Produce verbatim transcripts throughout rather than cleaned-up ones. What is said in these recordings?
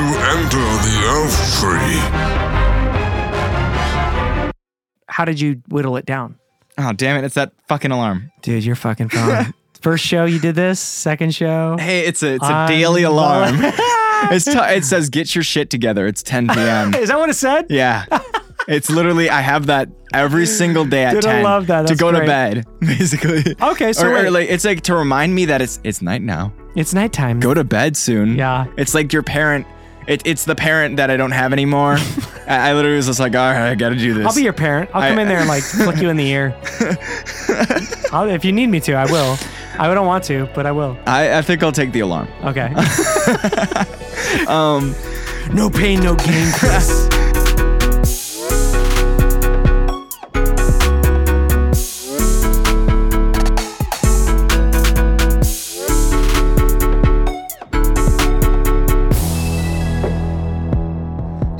to enter the Elf Tree. How did you whittle it down? Oh, damn it. It's that fucking alarm. Dude, you're fucking fine. First show you did this, second show. Hey, it's a it's a um, daily alarm. it's t- it says, get your shit together. It's ten p.m. Is that what it said? Yeah. It's literally, I have that every single day at Dude, ten I love that. That's to go great. To bed, basically. Okay, so or, wait. Or like, it's like to remind me that it's it's night now. It's nighttime. Go to bed soon. Yeah. It's like your parent. It, it's the parent that I don't have anymore. I, I literally was just like, all right, I got to do this. I'll be your parent. I'll I, come in there and like flick you in the ear. I'll, if you need me to, I will. I don't want to, but I will. I, I think I'll take the alarm. Okay. um, no pain, no gain, Chris.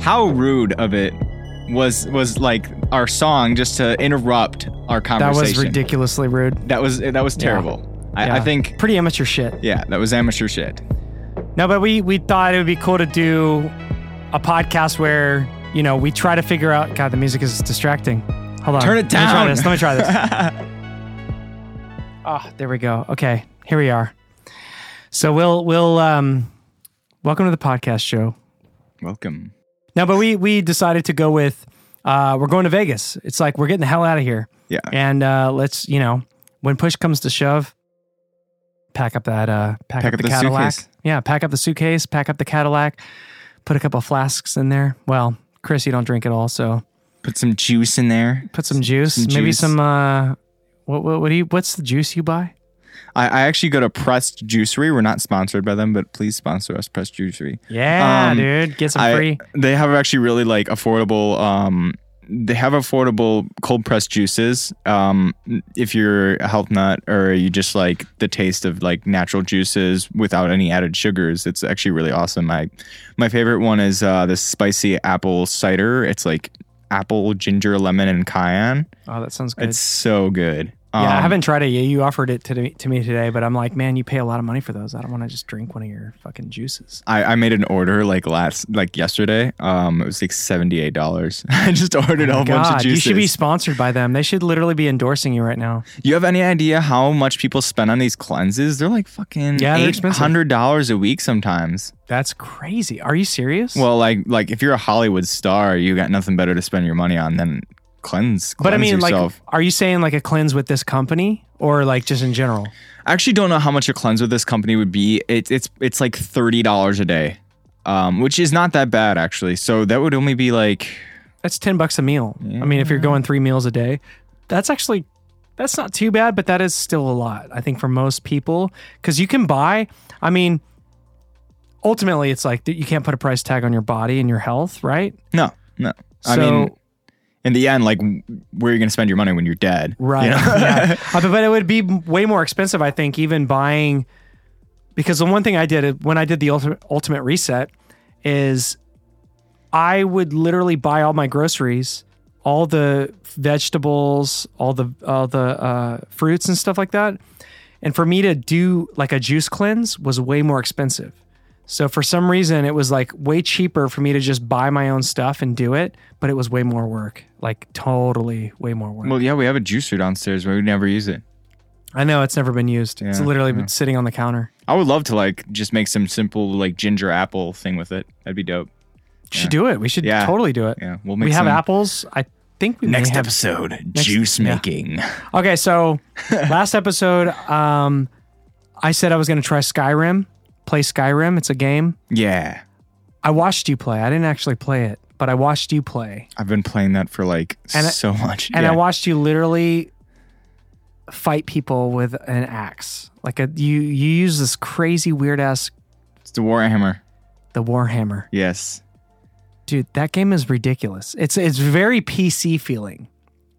How rude of it was was like our song just to interrupt our conversation. That was ridiculously rude. That was that was terrible. Yeah. I, yeah. I think pretty amateur shit. Yeah, that was amateur shit. No, but we we thought it would be cool to do a podcast where, you know, we try to figure out. God, the music is distracting. Hold on. Turn it down. Let me try this. Let me try this. Oh, there we go. Okay, here we are. So we'll we'll um, welcome to the podcast show. Welcome. No, but we we decided to go with, uh, we're going to Vegas. It's like, we're getting the hell out of here. Yeah. And uh, let's, you know, when push comes to shove, pack up that, uh, pack, pack up, up the, the Cadillac. Suitcase. Yeah, pack up the suitcase, pack up the Cadillac, put a couple of flasks in there. Well, Chris, you don't drink at all, so. Put some juice in there. Put some juice. Some Maybe juice. some, uh, what, what, what do you, what's the juice you buy? I, I actually go to Pressed Juicery. We're not sponsored by them, but please sponsor us, Pressed Juicery. Yeah, um, dude. Get some I, free. They have actually really like affordable, um, they have affordable cold pressed juices. Um, if you're a health nut or you just like the taste of like natural juices without any added sugars, it's actually really awesome. I, my favorite one is uh, this spicy apple cider. It's like apple, ginger, lemon, and cayenne. Oh, that sounds good. It's so good. Yeah, um, I haven't tried it yet. You offered it to, to me today, but I'm like, man, you pay a lot of money for those. I don't want to just drink one of your fucking juices. I, I made an order like last, like yesterday. Um, it was like seventy-eight dollars. I just ordered oh a whole God. bunch of juices. You should be sponsored by them. They should literally be endorsing you right now. You have any idea how much people spend on these cleanses? They're like fucking yeah, they're eight hundred dollars a week sometimes. That's crazy. Are you serious? Well, like, like if you're a Hollywood star, you got nothing better to spend your money on than... Cleanse, cleanse, but I mean, yourself. Like, are you saying like a cleanse with this company or like just in general? I actually don't know how much a cleanse with this company would be. It's it's it's like thirty dollars a day, um, which is not that bad actually. So that would only be like that's ten bucks a meal. Yeah. I mean, if you're going three meals a day, that's actually that's not too bad, but that is still a lot. I think for most people, because you can buy. I mean, ultimately, it's like you can't put a price tag on your body and your health, right? No, no. So, I mean. In the end, like, where are you going to spend your money when you're dead? Right. You know? Yeah. uh, but, but it would be way more expensive, I think, even buying... Because the one thing I did when I did the ultimate, ultimate reset is I would literally buy all my groceries, all the vegetables, all the, all the uh, fruits and stuff like that. And for me to do, like, a juice cleanse was way more expensive. So for some reason, it was like way cheaper for me to just buy my own stuff and do it, but it was way more work, like totally way more work. Well, yeah, we have a juicer downstairs, but we never use it. I know it's never been used. Yeah, it's literally been sitting on the counter. I would love to like just make some simple like ginger apple thing with it. That'd be dope. Yeah. Should do it. We should yeah. totally do it. Yeah, we'll make. We have some... apples. I think we next may have... episode next... juice making. Yeah. Okay, so last episode, um, I said I was going to try Skyrim. Play Skyrim. It's a game. Yeah. I watched you play. I didn't actually play it, but I watched you play. I've been playing that for like and so I, much. And yeah. I watched you literally fight people with an axe. Like a you you use this crazy weird ass. It's the Warhammer. The Warhammer. Yes. Dude, that game is ridiculous. It's it's very P C feeling.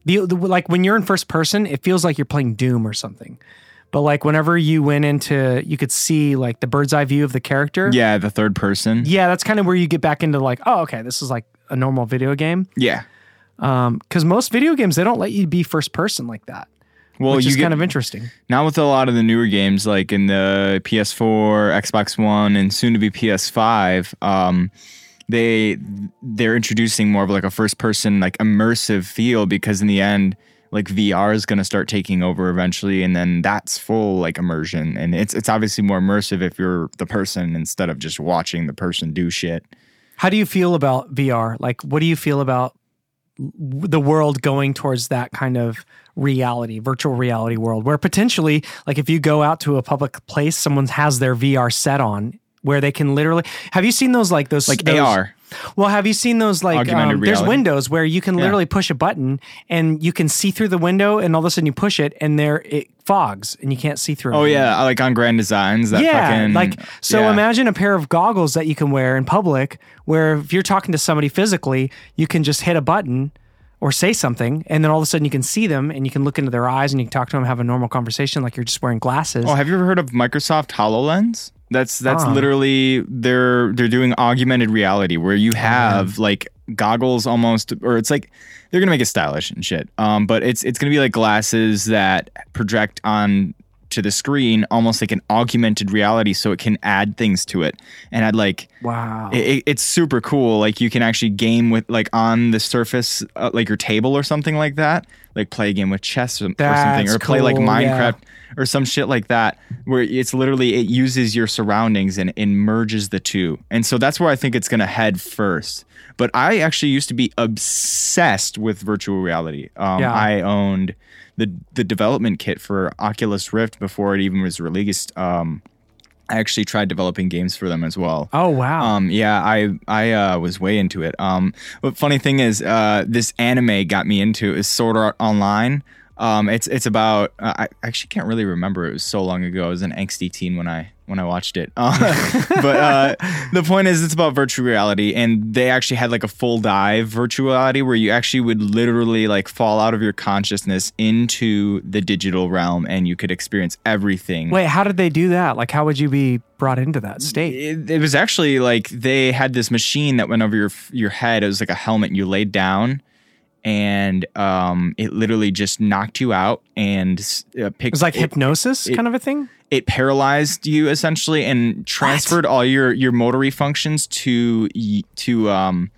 The, the like when you're in first person, it feels like you're playing Doom or something. But like whenever you went into, you could see like the bird's eye view of the character. Yeah, the third person. Yeah, that's kind of where you get back into like, oh, okay, this is like a normal video game. Yeah. Um, because most video games, they don't let you be first person like that. Well, which you is get, kind of interesting. Now with a lot of the newer games, like in the P S four, Xbox One, and soon to be P S five, um, they they're introducing more of like a first person, like immersive feel, because in the end, like V R is going to start taking over eventually, and then that's full like immersion, and it's it's obviously more immersive if you're the person instead of just watching the person do shit. How do you feel about V R? Like, what do you feel about the world going towards that kind of reality, virtual reality world, where potentially, like if you go out to a public place, someone has their V R set on, where they can literally... Have you seen those like those... Like those, A R. Well, have you seen those like... Um, there's windows where you can literally yeah. push a button and you can see through the window, and all of a sudden you push it and there it fogs and you can't see through. Oh, it. yeah. Like on Grand Designs. That yeah. Fucking, like, so yeah. imagine a pair of goggles that you can wear in public where if you're talking to somebody physically, you can just hit a button or say something, and then all of a sudden you can see them and you can look into their eyes and you can talk to them, have a normal conversation like you're just wearing glasses. Oh, have you ever heard of Microsoft HoloLens? That's that's oh. literally they're they're doing augmented reality where you have oh, like goggles almost, or it's like they're gonna make it stylish and shit. Um, but it's it's gonna be like glasses that project on to the screen, almost like an augmented reality, so it can add things to it. And I'd like wow, it, it's super cool. Like you can actually game with like on the surface, uh, like your table or something like that. Like play a game with chess or, or something, or play cool, like Minecraft. Yeah. Or some shit like that, where it's literally, it uses your surroundings and, and merges the two. And so that's where I think it's going to head first. But I actually used to be obsessed with virtual reality. Um, yeah. I owned the the development kit for Oculus Rift before it even was released. Um, I actually tried developing games for them as well. Oh, wow. Um, yeah, I I uh, was way into it. Um, but funny thing is, uh, this anime got me into is Sword Art Online. Um, it's it's about uh, I actually can't really remember. It was so long ago. I was an angsty teen when I when I watched it. Uh, but uh, the point is, it's about virtual reality, and they actually had like a full dive virtual reality where you actually would literally like fall out of your consciousness into the digital realm, and you could experience everything. Wait, how did they do that? Like, how would you be brought into that state? It, it was actually like they had this machine that went over your your head. It was like a helmet you laid down. And um, it literally just knocked you out and uh, picked... It was like it, hypnosis it, kind of a thing? It paralyzed you, essentially, and transferred what? all your, your motory functions to... to um,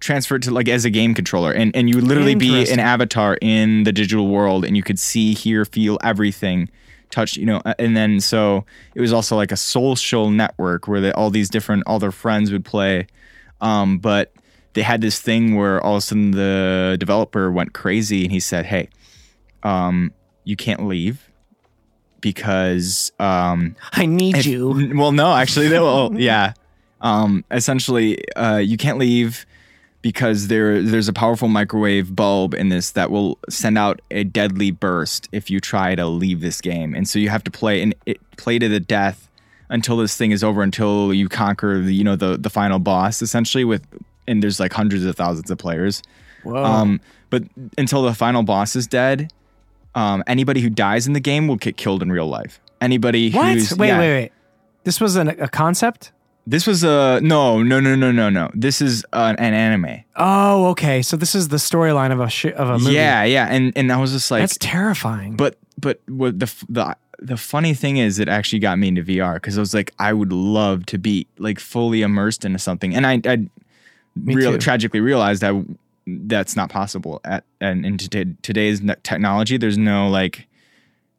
transferred to like as a game controller, and and you would literally be an avatar in the digital world, and you could see, hear, feel everything, touch, you know. And then so it was also like a social network where they, all these different... all their friends would play, um, but... they had this thing where all of a sudden the developer went crazy and he said, hey, um, you can't leave because... Um, I need if, you. Well, no, actually, they will. yeah. Um, essentially, uh, you can't leave because there there's a powerful microwave bulb in this that will send out a deadly burst if you try to leave this game. And so you have to play and it, play to the death until this thing is over, until you conquer the, you know, the, the final boss, essentially, with... and there's like hundreds of thousands of players. Whoa. Um, but until the final boss is dead, um, anybody who dies in the game will get killed in real life. Anybody what? who's... Wait, yeah. wait, wait. This was an, a concept? This was a... No, no, no, no, no, no. This is an, an anime. Oh, okay. So this is the storyline of a sh- of a movie. Yeah, yeah. And and I was just like... That's terrifying. But but what the the... The funny thing is it actually got me into V R because I was like, I would love to be like fully immersed into something. And I... I Real, tragically realized that that's not possible at and in t- today's technology. There's no like,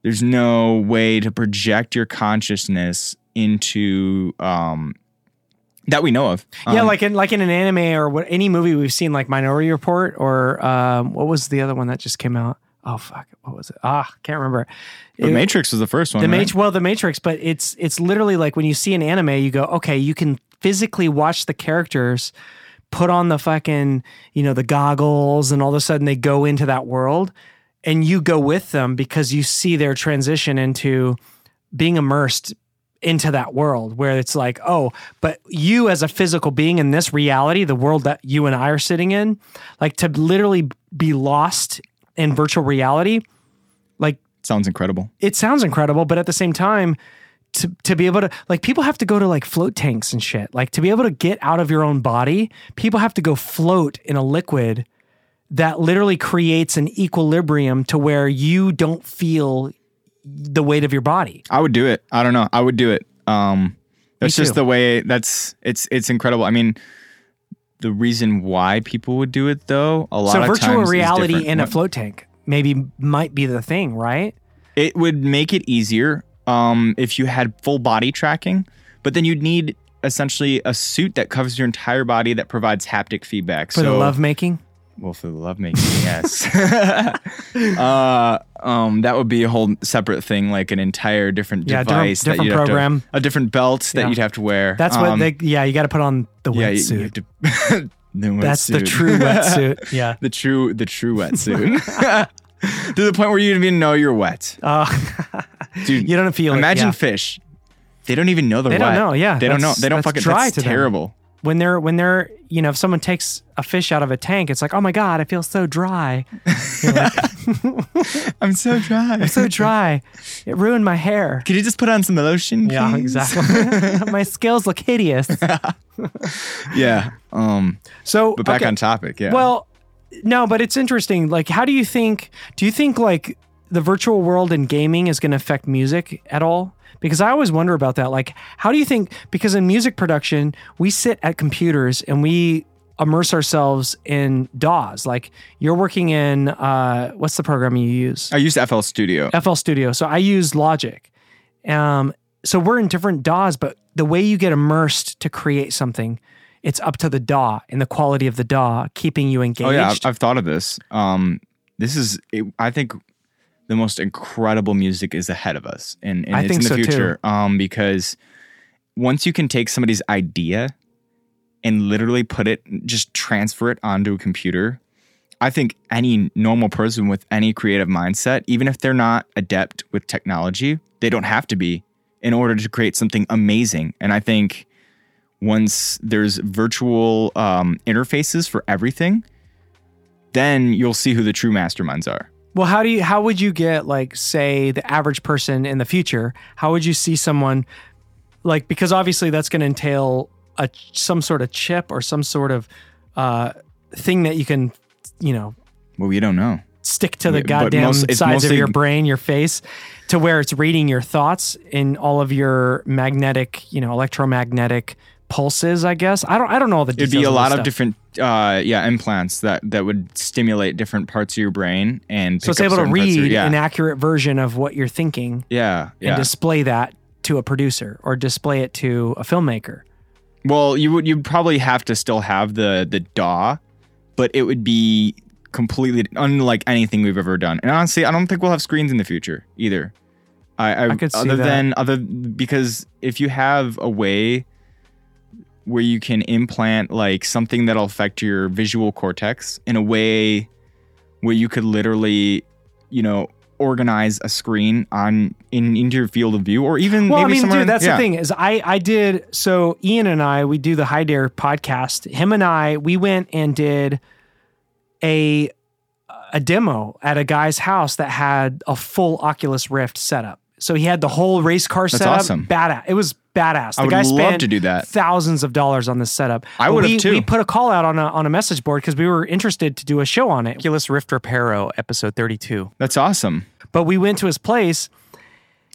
there's no way to project your consciousness into um, that we know of. Um, yeah, like in like in an anime or what, any movie we've seen, like Minority Report or um, what was the other one that just came out? Oh fuck, what was it? Ah, can't remember. The Matrix was the first one. The right? Ma- well, The Matrix, but it's it's literally like when you see an anime, you go, okay, you can physically watch the characters put on the fucking, you know, the goggles, and all of a sudden they go into that world and you go with them because you see their transition into being immersed into that world where it's like, oh, but you as a physical being in this reality, the world that you and I are sitting in, like to literally be lost in virtual reality, like... Sounds incredible. It sounds incredible, but at the same time, To, to be able to, like, people have to go to like float tanks and shit. Like, to be able to get out of your own body, people have to go float in a liquid that literally creates an equilibrium to where you don't feel the weight of your body. I would do it. I don't know. I would do it. Um, that's just the way that's, it's, it's incredible. I mean, the reason why people would do it though, a lot of times. So virtual reality in a float tank maybe might be the thing, right? It would make it easier um, if you had full body tracking, but then you'd need essentially a suit that covers your entire body that provides haptic feedback. For so, the lovemaking? Well, for the lovemaking, yes. uh, um, that would be a whole separate thing, like an entire different yeah, device. Different, different that you'd program. Have to, a different belt yeah. that you'd have to wear. That's um, what they, yeah, you got to put on the wetsuit. Yeah, the That's the true wetsuit, yeah. the true, the true wetsuit. To the point where you don't even know you're wet. Uh, Dude, you don't feel imagine it. Imagine yeah. fish. They don't even know they're wet. They don't know, yeah. They that's, don't know. They don't fucking, dry that's to terrible. Them. When they're, when they're, you know, if someone takes a fish out of a tank, it's like, oh my God, I feel so dry. You're like, I'm so dry. I'm so dry. It ruined my hair. Could you just put on some lotion, please? Yeah, exactly. My scales look hideous. yeah. Um, so, but back okay. on topic, yeah. Well, no, but it's interesting. Like, how do you think, do you think like the virtual world and gaming is going to affect music at all? Because I always wonder about that. Like, how do you think, because in music production, we sit at computers and we immerse ourselves in D A Ws. Like, you're working in, uh, what's the program you use? I use F L Studio. F L Studio. So I use Logic. Um, so we're in different D A Ws, but the way you get immersed to create something, it's up to the D A W and the quality of the D A W keeping you engaged. Oh yeah, I've, I've thought of this. Um, this is, it, I think... the most incredible music is ahead of us, and, and I it's think in the so future. Too. Um, because once you can take somebody's idea and literally put it, just transfer it onto a computer, I think any normal person with any creative mindset, even if they're not adept with technology, they don't have to be in order to create something amazing. And I think once there's virtual um, interfaces for everything, then you'll see who the true masterminds are. Well, how do you, how would you get, like, say, the average person in the future? How would you see someone, like, because obviously that's going to entail a some sort of chip or some sort of uh, thing that you can, you know. Well, we don't know. Stick to the yeah, goddamn most, sides mostly, of your brain, your face, to where it's reading your thoughts in all of your magnetic, you know, electromagnetic pulses, I guess. I don't I don't know all the details. It'd be a lot of, of different uh, yeah, implants that, that would stimulate different parts of your brain, and so it's able to read your, yeah. an accurate version of what you're thinking. Yeah, yeah. And display that to a producer or display it to a filmmaker. Well, you would you'd probably have to still have the the D A W, but it would be completely unlike anything we've ever done. And honestly, I don't think we'll have screens in the future either. I, I, I could see other that. than other because if you have a way where you can implant like something that'll affect your visual cortex in a way where you could literally, you know, organize a screen on in into your field of view, or even well, maybe I mean, dude, that's yeah. the thing is I I did so Ian and I we do the Hi Dare podcast. Him and I we went and did a a demo at a guy's house that had a full Oculus Rift setup. So he had the whole race car that's setup. Awesome. Badass. It was badass. The I would guy love spent to do that. Thousands of dollars on this setup. I would have too. We put a call out on a on a message board because we were interested to do a show on it. Oculus Rift Reparo, episode thirty-two. That's awesome. But we went to his place.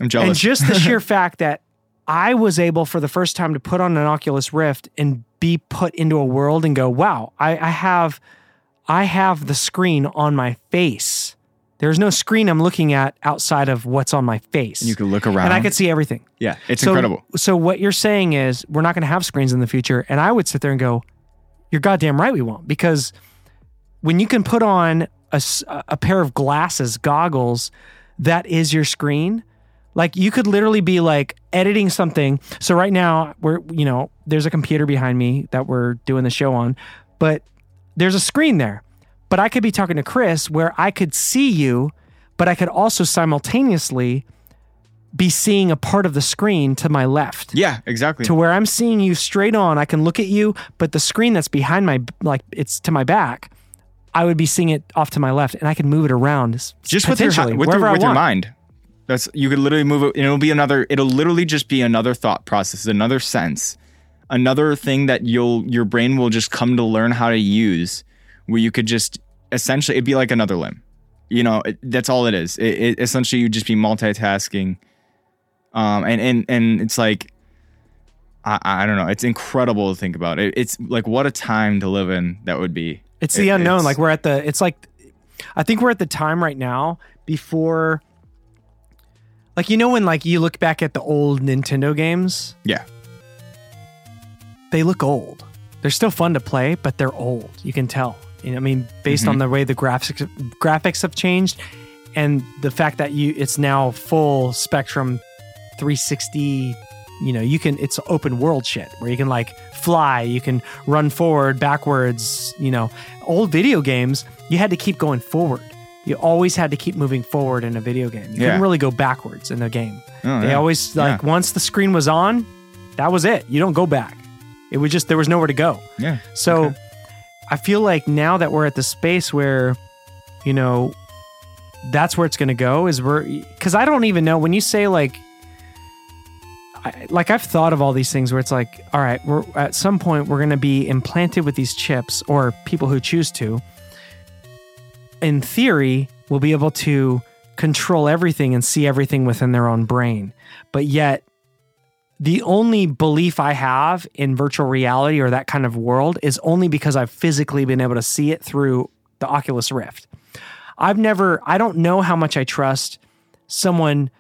I'm jealous. And just the sheer fact that I was able for the first time to put on an Oculus Rift and be put into a world and go, wow, I, I have, I have the screen on my face. There's no screen I'm looking at outside of what's on my face. And you can look around. And I could see everything. Yeah, it's so incredible. So what you're saying is we're not going to have screens in the future. And I would sit there and go, you're goddamn right we won't. Because when you can put on a, a pair of glasses, goggles, that is your screen. Like you could literally be like editing something. So right now, we're you know there's a computer behind me that we're doing the show on. But there's a screen there. But I could be talking to Chris where I could see you, but I could also simultaneously be seeing a part of the screen to my left. Yeah, exactly. To where I'm seeing you straight on. I can look at you, but the screen that's behind my, like it's to my back, I would be seeing it off to my left and I can move it around. Just with your, with your, with your mind. That's, you could literally move it. And it'll be another, it'll literally just be another thought process, another sense, another thing that you'll, your brain will just come to learn how to use. Where you could just essentially it'd be like another limb. You know, it, that's all it is. It, it, essentially, you'd just be multitasking. Um, and, and, and it's like, I, I don't know. It's incredible to think about. It, it's like, what a time to live in that would be. It's the it, unknown. It's, like we're at the, it's like, I think we're at the time right now before, like, you know, when like you look back at the old Nintendo games. Yeah. They look old. They're still fun to play, but they're old. You can tell. I mean, based mm-hmm. on the way the graphics graphics have changed, and the fact that you it's now full spectrum, three sixty. You know, you can it's open world shit where you can like fly, you can run forward, backwards. You know, old video games you had to keep going forward. You always had to keep moving forward in a video game. You yeah. couldn't really go backwards in the game. Oh, they yeah. always like yeah. once the screen was on, that was it. You don't go back. It was just there was nowhere to go. Yeah. So. Okay. I feel like now that we're at the space where, you know, that's where it's going to go is we're, because I don't even know when you say like, I, like I've thought of all these things where it's like, all right, we're at some point we're going to be implanted with these chips, or people who choose to, in theory, will be able to control everything and see everything within their own brain. But yet, the only belief I have in virtual reality or that kind of world is only because I've physically been able to see it through the Oculus Rift. I've never, I don't know how much I trust someone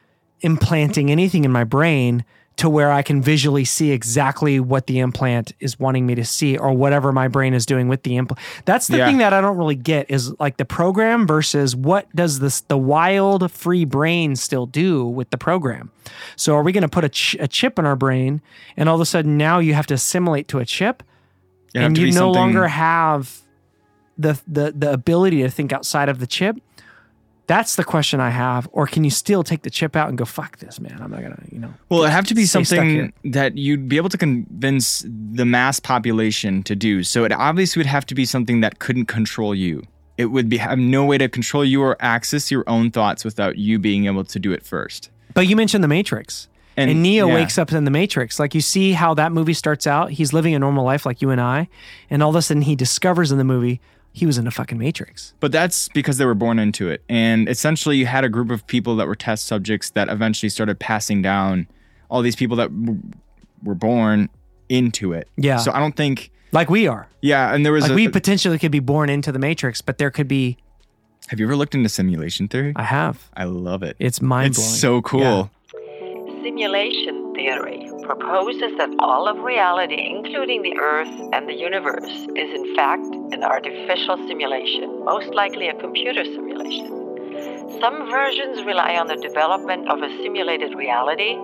implanting anything in my brain to where I can visually see exactly what the implant is wanting me to see, or whatever my brain is doing with the implant. That's the yeah. thing that I don't really get, is like the program versus what does this, the wild free brain still do with the program. So are we going to put a, ch- a chip in our brain, and all of a sudden now you have to assimilate to a chip, you and you no something... longer have the, the, the ability to think outside of the chip? That's the question I have. Or can you still take the chip out and go, fuck this, man? I'm not going to, you know. Well, it'd have to be something that you'd be able to convince the mass population to do. So it obviously would have to be something that couldn't control you. It would be have no way to control you or access your own thoughts without you being able to do it first. But you mentioned The Matrix. And, and Neo yeah. wakes up in The Matrix. Like, you see how that movie starts out. He's living a normal life like you and I. And all of a sudden he discovers in the movie, he was in a fucking matrix. But that's because they were born into it. And essentially you had a group of people that were test subjects that eventually started passing down all these people that w- were born into it. Yeah. So I don't think... Like we are. Yeah. And there was... Like a, we potentially could be born into the matrix, but there could be... Have you ever looked into simulation theory? I have. I love it. It's mind-blowing. It's so cool. Yeah. Simulation theory proposes that all of reality, including the Earth and the universe, is in fact an artificial simulation, most likely a computer simulation. Some versions rely on the development of a simulated reality,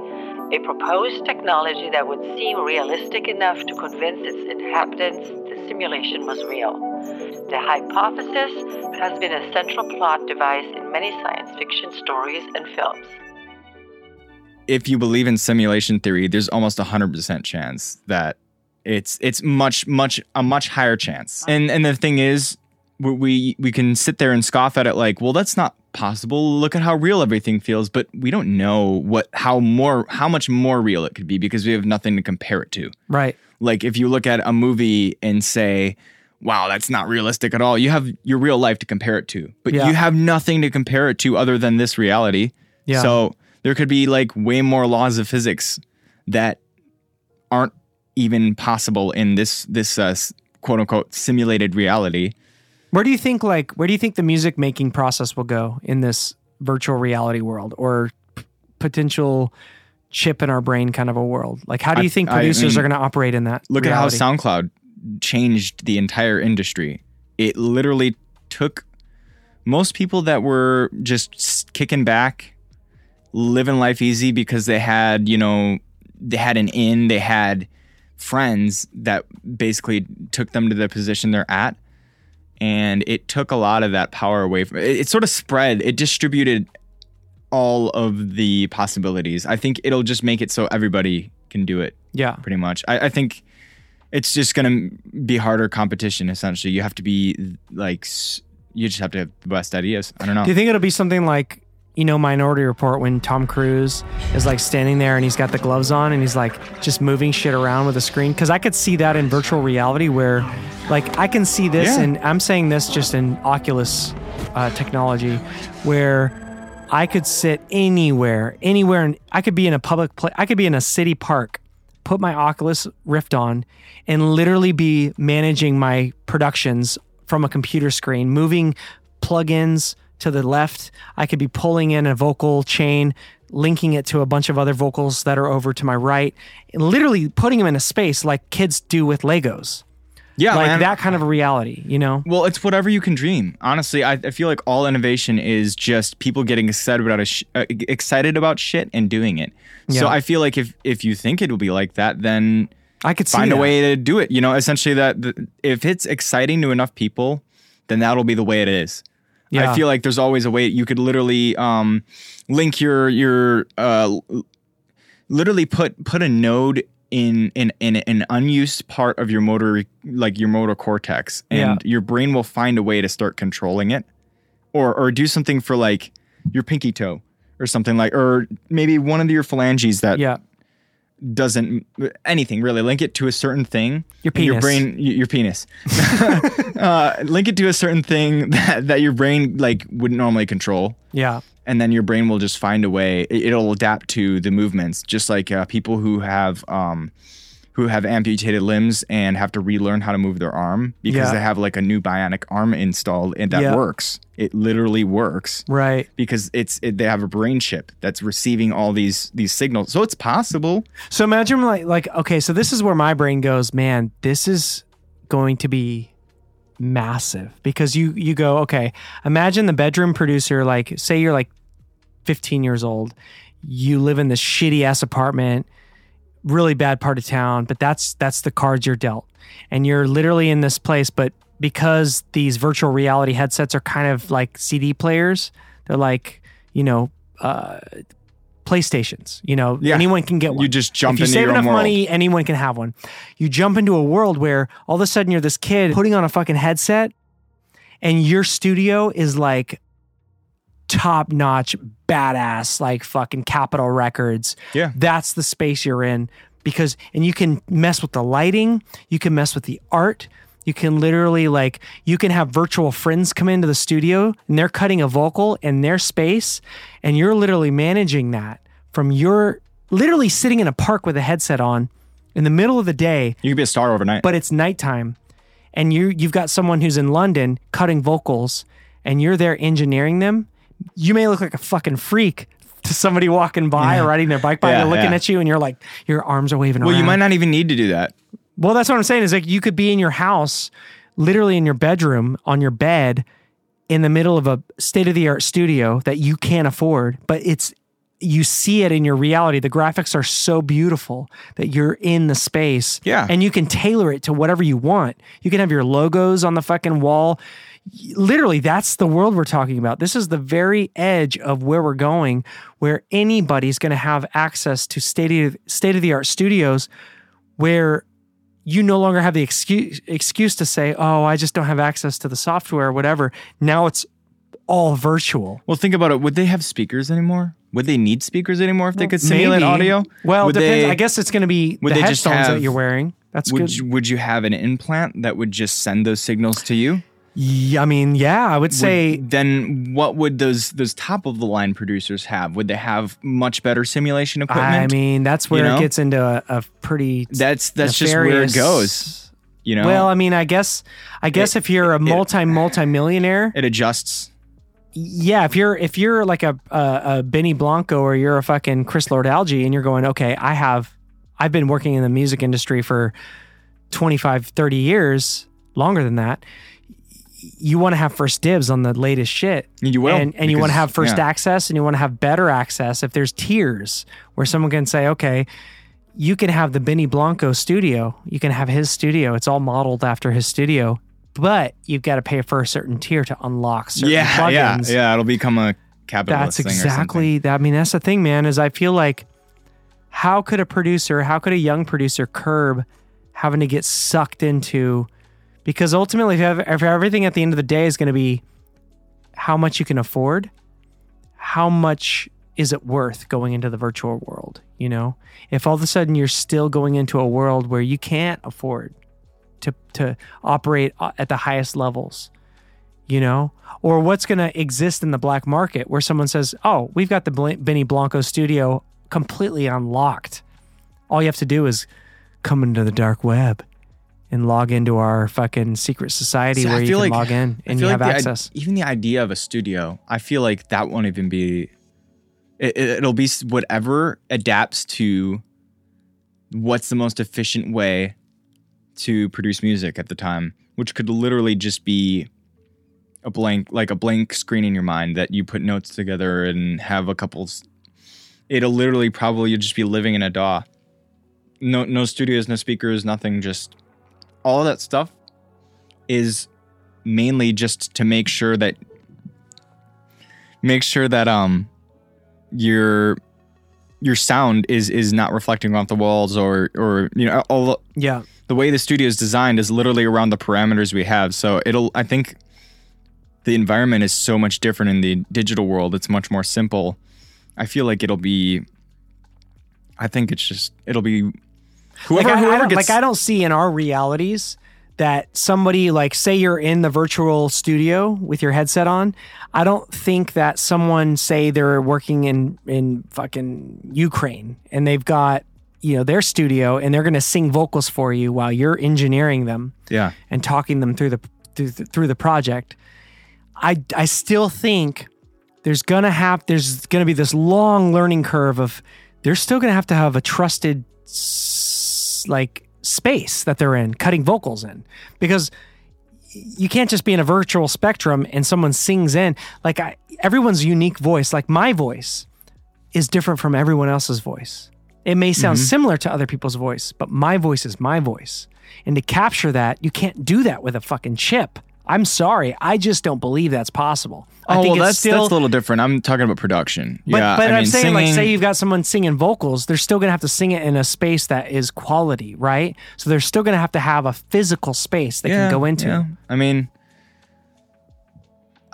a proposed technology that would seem realistic enough to convince its inhabitants the simulation was real. The hypothesis has been a central plot device in many science fiction stories and films. If you believe in simulation theory, there's almost a hundred percent chance that it's it's much much a much higher chance. And and the thing is, we we can sit there and scoff at it, like, well, that's not possible. Look at how real everything feels, but we don't know what how more how much more real it could be because we have nothing to compare it to. Right. Like if you look at a movie and say, wow, that's not realistic at all. You have your real life to compare it to, but yeah. you have nothing to compare it to other than this reality. Yeah. So. There could be like way more laws of physics that aren't even possible in this this uh, quote unquote simulated reality. Where do you think like where do you think the music making process will go in this virtual reality world, or p- potential chip in our brain kind of a world? Like, how do you I, think producers I mean, are going to operate in that? Look reality? At how SoundCloud changed the entire industry. It literally took most people that were just kicking back, living life easy because they had, you know, they had an in, they had friends that basically took them to the position they're at. And it took a lot of that power away from it. It sort of spread, it distributed all of the possibilities. I think it'll just make it so everybody can do it. Yeah. Pretty much. I, I think it's just going to be harder competition, essentially. You have to be like, you just have to have the best ideas. I don't know. Do you think it'll be something like, you know, Minority Report, when Tom Cruise is like standing there and he's got the gloves on and he's like just moving shit around with a screen. Cause I could see that in virtual reality where like I can see this yeah. and I'm saying this just in Oculus uh, technology where I could sit anywhere, anywhere. And I could be in a public place. I could be in a city park, put my Oculus Rift on and literally be managing my productions from a computer screen, moving plugins to the left. I could be pulling in a vocal chain, linking it to a bunch of other vocals that are over to my right, and literally putting them in a space like kids do with Legos. Yeah. Like man. That kind of a reality, you know? Well, it's whatever you can dream. Honestly, I, I feel like all innovation is just people getting excited about, a sh- uh, excited about shit and doing it. Yeah. So I feel like if, if you think it will be like that, then I could find see a way to do it. You know, essentially that the, if it's exciting to enough people, then that'll be the way it is. Yeah. I feel like there's always a way you could literally um, link your your uh, literally put put a node in in in an unused part of your motor like your motor cortex, and yeah. your brain will find a way to start controlling it, or or do something for like your pinky toe or something like, or maybe one of your phalanges that yeah. doesn't anything really link it to a certain thing your penis your brain your penis uh link it to a certain thing that, that your brain like wouldn't normally control, yeah and then your brain will just find a way. It'll adapt to the movements, just like uh, people who have um who have amputated limbs and have to relearn how to move their arm because yeah. they have like a new bionic arm installed, and that yeah. works. It literally works. Right. Because it's it, they have a brain chip that's receiving all these these signals. So it's possible. So imagine like, like, okay, so this is where my brain goes, man, this is going to be massive. Because you you go, okay, imagine the bedroom producer, like say you're like fifteen years old, you live in this shitty ass apartment, really bad part of town, but that's that's the cards you're dealt. And you're literally in this place, but because these virtual reality headsets are kind of like C D players, they're like, you know, uh, PlayStations, you know, yeah. anyone can get one. You just jump into your own world. If you save enough money, anyone can have one. You jump into a world where all of a sudden you're this kid putting on a fucking headset and your studio is like top-notch, badass, like fucking Capitol Records. Yeah. That's the space you're in because, and you can mess with the lighting, you can mess with the art, you can literally like, you can have virtual friends come into the studio and they're cutting a vocal in their space and you're literally managing that from your, literally sitting in a park with a headset on in the middle of the day. You could be a star overnight. But it's nighttime and you, you've got someone who's in London cutting vocals and you're there engineering them. You may look like a fucking freak to somebody walking by yeah. or riding their bike by. Yeah, they're looking yeah. at you and you're like, your arms are waving well, around. Well, you might not even need to do that. Well, that's what I'm saying is like you could be in your house, literally in your bedroom, on your bed, in the middle of a state-of-the-art studio that you can't afford, but it's you see it in your reality. The graphics are so beautiful that you're in the space. Yeah. And you can tailor it to whatever you want. You can have your logos on the fucking wall. Literally, that's the world we're talking about. This is the very edge of where we're going, where anybody's going to have access to state of, state-of-the-art studios where you no longer have the excuse, excuse to say, oh, I just don't have access to the software or whatever. Now it's all virtual. Well, think about it. Would they have speakers anymore? Would they need speakers anymore if well, they could simulate maybe. Audio? Well, would it depends. They, I guess it's going to be the headphones have, that you're wearing. That's would good. You, would you have an implant that would just send those signals to you? Yeah, I mean, yeah, I would say. Would, then what would those those top of the line producers have? Would they have much better simulation equipment? I mean, that's where you know? It gets into a, a pretty that's that's just where it goes. You know. Well, I mean, I guess I guess it, if you're a multi it, multi millionaire, it adjusts. Yeah, if you're if you're like a, a a Benny Blanco or you're a fucking Chris Lord-Alge and you're going, okay, I have I've been working in the music industry for twenty-five, thirty years, longer than that. You want to have first dibs on the latest shit. You will. And, and because, you want to have first yeah. access and you want to have better access if there's tiers where someone can say, okay, you can have the Benny Blanco studio. You can have his studio. It's all modeled after his studio, but you've got to pay for a certain tier to unlock certain yeah, plugins. Yeah, yeah, it'll become a capitalist thing or something. That's exactly that. I mean, that's the thing, man, is I feel like how could a producer, how could a young producer curb having to get sucked into... Because ultimately, if, you have, if everything at the end of the day is going to be how much you can afford, how much is it worth going into the virtual world? You know, if all of a sudden you're still going into a world where you can't afford to to operate at the highest levels, you know, or what's going to exist in the black market where someone says, oh, we've got the Bl- Benny Blanco studio completely unlocked. All you have to do is come into the dark web and log into our fucking secret society so where you can like, log in and you like have the, access. I, even the idea of a studio, I feel like that won't even be, it, it, it'll be whatever adapts to what's the most efficient way to produce music at the time, which could literally just be a blank, like a blank screen in your mind that you put notes together and have a couple. It'll literally probably you'll just be living in a D A W. No, no studios, no speakers, nothing. Just all that stuff is mainly just to make sure that make sure that um your your sound is is not reflecting off the walls or or you know all yeah. The way the studio is designed is literally around the parameters we have. So it'll, I think the environment is so much different in the digital world. It's much more simple. I feel like it'll be, I think it's just, it'll be whoever, like I, whoever I gets. Like I don't see in our realities that somebody like, say you're in the virtual studio with your headset on. I don't think that someone say they're working in, in fucking Ukraine and they've got, you know, their studio and they're going to sing vocals for you while you're engineering them yeah. and talking them through the, through, through the project. I, I still think there's going to have, there's going to be this long learning curve of they're still going to have to have a trusted s- like space that they're in cutting vocals in, because you can't just be in a virtual spectrum and someone sings in like I, everyone's unique voice. Like my voice is different from everyone else's voice. It may sound mm-hmm. similar to other people's voice, but my voice is my voice. And to capture that, you can't do that with a fucking chip. I'm sorry. I just don't believe that's possible. I oh, think well, it's that's, still, that's a little different. I'm talking about production. But, yeah, but I mean, I'm saying, singing, like, say you've got someone singing vocals, they're still going to have to sing it in a space that is quality, right? So they're still going to have to have a physical space they yeah, can go into. Yeah. I mean,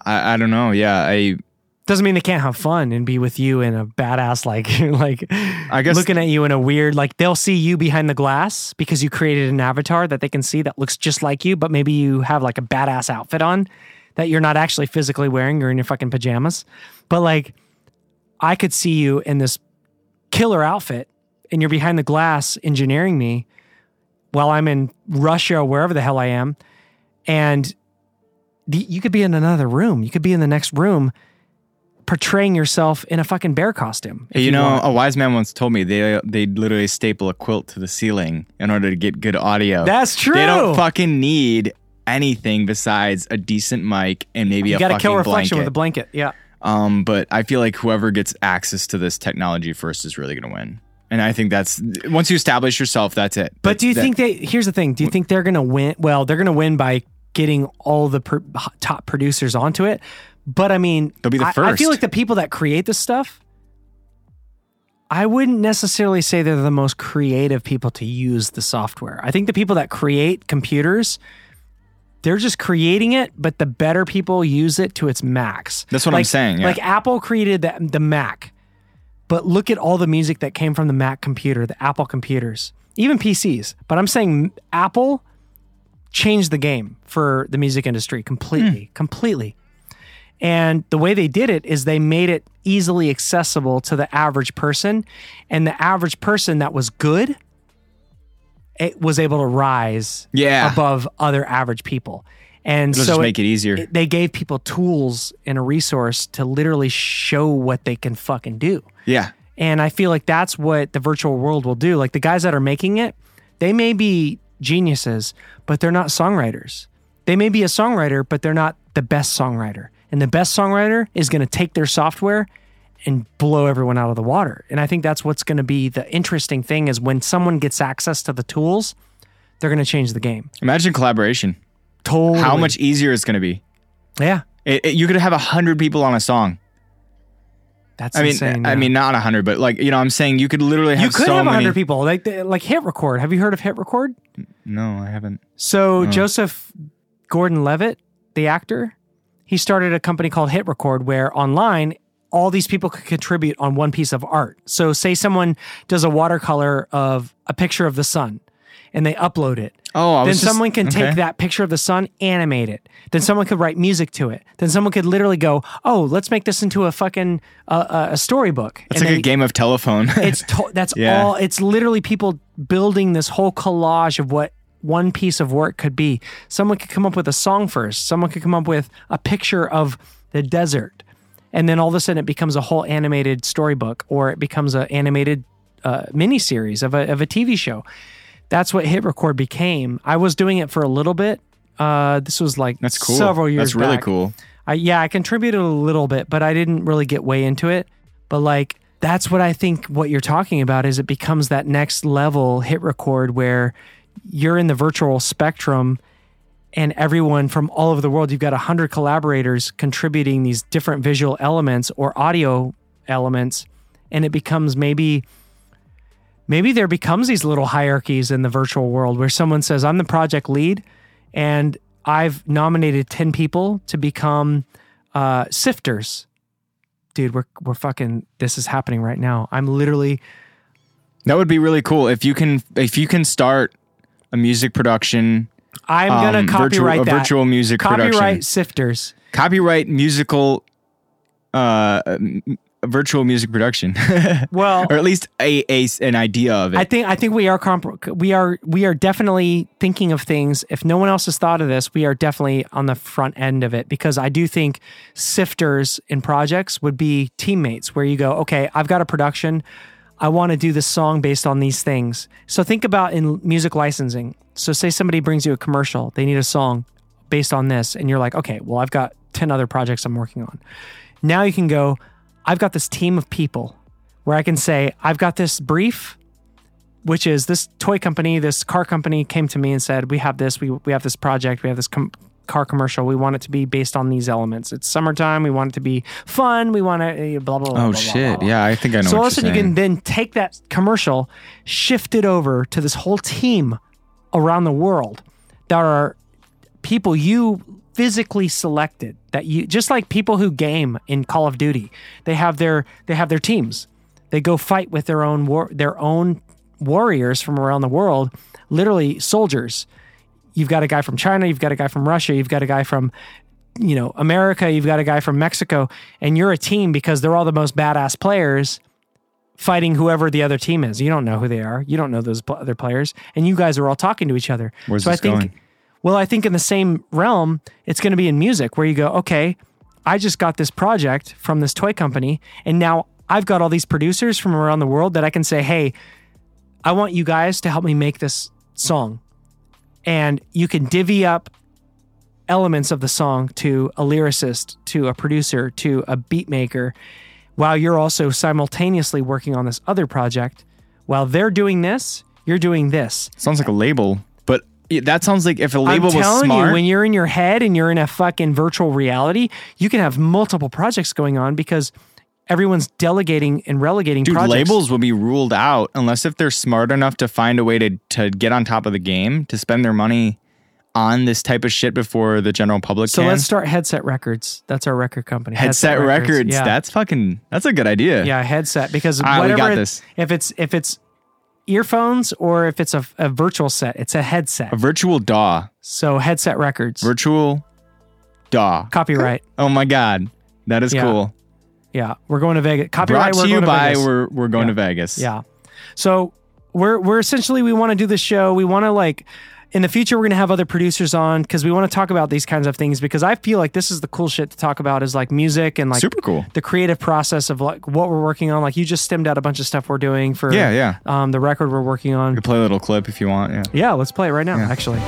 I, I don't know. Yeah, I... Doesn't mean they can't have fun and be with you in a badass, like, like I guess looking at you in a weird, like they'll see you behind the glass because you created an avatar that they can see that looks just like you, but maybe you have like a badass outfit on that you're not actually physically wearing. You're in your fucking pajamas. But like, I could see you in this killer outfit and you're behind the glass engineering me while I'm in Russia or wherever the hell I am. And the, you could be in another room. You could be in the next room portraying yourself in a fucking bear costume. You, you know, want. A wise man once told me they they literally staple a quilt to the ceiling in order to get good audio. That's true. They don't fucking need anything besides a decent mic and maybe you a fucking blanket. You gotta kill reflection with a blanket, yeah. Um, but I feel like whoever gets access to this technology first is really gonna win. And I think that's, once you establish yourself, that's it. But that's, do you that, think they, here's the thing, do you think they're gonna win? Well, they're gonna win by getting all the per, top producers onto it. But I mean, they'll be the first. I, I feel like the people that create this stuff, I wouldn't necessarily say they're the most creative people to use the software. I think the people that create computers, they're just creating it, but the better people use it to its max. That's what like, I'm saying. Yeah. Like Apple created the, the Mac, but look at all the music that came from the Mac computer, the Apple computers, even P Cs. But I'm saying Apple changed the game for the music industry completely, mm. completely. And the way they did it is they made it easily accessible to the average person. And the average person that was good, it was able to rise yeah. above other average people. And It'll so just make it, it easier. It, they gave people tools and a resource to literally show what they can fucking do. Yeah. And I feel like that's what the virtual world will do. Like the guys that are making it, they may be geniuses, but they're not songwriters. They may be a songwriter, but they're not the best songwriter. And the best songwriter is going to take their software and blow everyone out of the water. And I think that's what's going to be the interesting thing is when someone gets access to the tools, they're going to change the game. Imagine collaboration. Totally. How much easier it's going to be. Yeah. It, it, you could have one hundred people on a song. That's I mean, insane. Yeah. I mean, not one hundred, but like, you know, I'm saying you could literally have so many. You could so have one hundred many... people. Like, like Hit Record. Have you heard of Hit Record? No, I haven't. So no. Joseph Gordon-Levitt, the actor... He started a company called Hit Record where online all these people could contribute on one piece of art. So say someone does a watercolor of a picture of the sun and they upload it. Oh, I then was someone just, can okay. take that picture of the sun, animate it. Then someone could write music to it. Then someone could literally go, "Oh, let's make this into a fucking uh, a storybook." It's like they, a game of telephone. it's to- that's yeah. all. It's literally people building this whole collage of what one piece of work could be. Someone could come up with a song first. Someone could come up with a picture of the desert, and then all of a sudden it becomes a whole animated storybook, or it becomes an animated uh, miniseries of a of a T V show. That's what Hit Record became. I was doing it for a little bit. Uh, this was like That's cool. several years back. That's really back. cool. I, yeah, I contributed a little bit, but I didn't really get way into it. But like, that's what I think what you're talking about is it becomes that next level Hit Record where you're in the virtual spectrum and everyone from all over the world, you've got one hundred collaborators contributing these different visual elements or audio elements, and it becomes maybe... Maybe there becomes these little hierarchies in the virtual world where someone says, I'm the project lead and I've nominated ten people to become uh, sifters. Dude, we're we're fucking, this is happening right now. I'm literally... That would be really cool. If you can if you can start a music production... I'm um, going to copyright virtual, that. A virtual music copyright production. Copyright sifters. Copyright musical... Uh, A virtual music production, well, or at least a, a an idea of it. I think I think we are comp- we are we are definitely thinking of things. If no one else has thought of this, we are definitely on the front end of it, because I do think sifters in projects would be teammates where you go, okay, I've got a production, I want to do this song based on these things. So think about in music licensing. So say somebody brings you a commercial, they need a song based on this, and you're like, okay, well, I've got ten other projects I'm working on. Now you can go, I've got this team of people where I can say, I've got this brief, which is this toy company, this car company came to me and said, we have this, we we have this project, we have this com- car commercial. We want it to be based on these elements. It's summertime. We want it to be fun. We want to blah, blah, blah. Oh, blah, shit. Blah, blah. Yeah, I think I know so what you're saying. So also you can then take that commercial, shift it over to this whole team around the world that are people you physically selected, that you just like people who game in Call of Duty, they have their they have their teams. They go fight with their own war, their own warriors from around the world, literally soldiers. You've got a guy from China, you've got a guy from Russia, you've got a guy from you know America, you've got a guy from Mexico, and you're a team because they're all the most badass players fighting whoever the other team is. You don't know who they are. You don't know those pl- other players, and you guys are all talking to each other. Where's so this I think going? Well, I think in the same realm, it's going to be in music where you go, okay, I just got this project from this toy company, and now I've got all these producers from around the world that I can say, hey, I want you guys to help me make this song. And you can divvy up elements of the song to a lyricist, to a producer, to a beat maker, while you're also simultaneously working on this other project. While they're doing this, you're doing this. Sounds like a label. Yeah, that sounds like if a label was smart. I'm telling you, when you're in your head and you're in a fucking virtual reality, you can have multiple projects going on because everyone's delegating and relegating Dude, projects. Dude, labels will be ruled out unless if they're smart enough to find a way to, to get on top of the game, to spend their money on this type of shit before the general public so can. So let's start Headset Records. That's our record company. Headset, Headset Records. Records. Yeah. That's fucking, that's a good idea. Yeah, Headset. Because ah, whatever, we got this. if it's, if it's, earphones, or if it's a, a virtual set, it's a headset. A virtual D A W. So Headset Records. Virtual D A W. Copyright. Oh my God. That is yeah. cool. Yeah. We're going to Vegas. Copyright. Brought to you by we're, we're going yeah. to Vegas. Yeah. So we're, we're essentially, we want to do this show. We want to like, in the future, we're going to have other producers on because we want to talk about these kinds of things, because I feel like this is the cool shit to talk about is like music and like super cool. The creative process of like what we're working on. Like you just stemmed out a bunch of stuff we're doing for yeah, yeah. Um, the record we're working on. You can play a little clip if you want. Yeah, yeah let's play it right now, yeah. actually.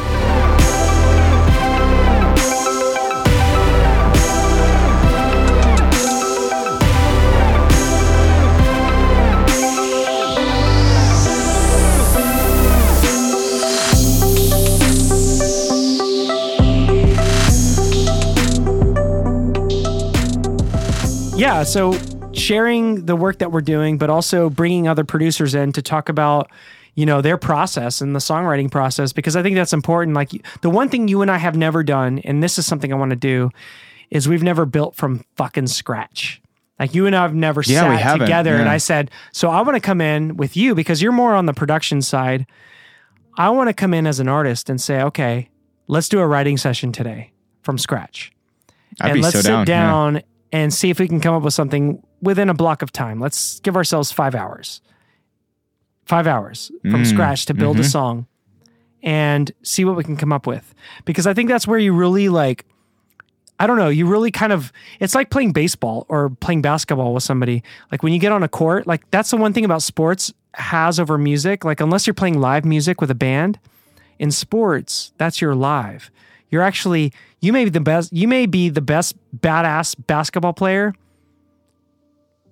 Yeah, so sharing the work that we're doing, but also bringing other producers in to talk about, you know, their process and the songwriting process, because I think that's important. Like the one thing you and I have never done, and this is something I want to do, is we've never built from fucking scratch. Like you and I have never yeah, sat together. Yeah. And I said, so I want to come in with you because you're more on the production side. I want to come in as an artist and say, okay, let's do a writing session today from scratch. I'd and be let's so sit down, down yeah. and see if we can come up with something within a block of time. Let's give ourselves five hours, five hours from mm. scratch to build mm-hmm. a song and see what we can come up with. Because I think that's where you really like, I don't know, you really kind of, it's like playing baseball or playing basketball with somebody. Like when you get on a court, like that's the one thing about sports has over music. Like unless you're playing live music with a band, in sports, that's your live. You're actually, you may be the best, you may be the best badass basketball player,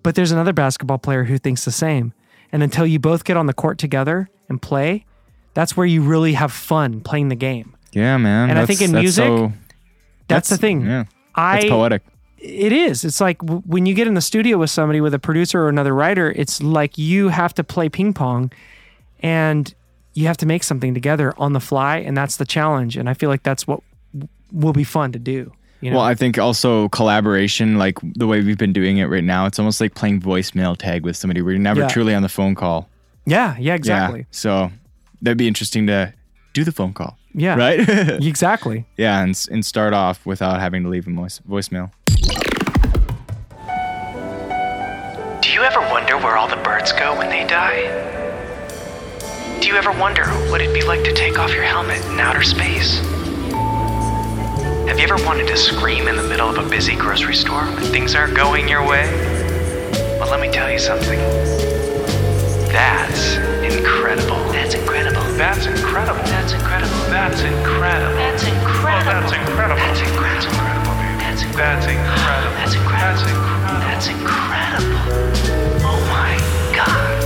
but there's another basketball player who thinks the same. And until you both get on the court together and play, that's where you really have fun playing the game. Yeah, man. And I think in music, that's, so, that's, that's the thing. Yeah, I, that's poetic. It is. It's like w- when you get in the studio with somebody, with a producer or another writer, it's like you have to play ping pong and you have to make something together on the fly. And that's the challenge. And I feel like that's what w- will be fun to do. You know? Well, I think also collaboration, like the way we've been doing it right now, it's almost like playing voicemail tag with somebody. We're never yeah. truly on the phone call. Yeah, yeah, exactly. Yeah, so that'd be interesting to do the phone call. Yeah. Right? Exactly. Yeah, and and start off without having to leave a voice, voicemail. Do you ever wonder where all the birds go when they die? Do you ever wonder what it'd be like to take off your helmet in outer space? Have you ever wanted to scream in the middle of a busy grocery store when things aren't going your way? Well, let me tell you something. That's incredible. That's incredible. That's incredible. That's incredible. That's incredible. That's incredible. That's incredible. That's incredible. That's incredible. That's incredible. That's incredible. That's incredible. Oh my God.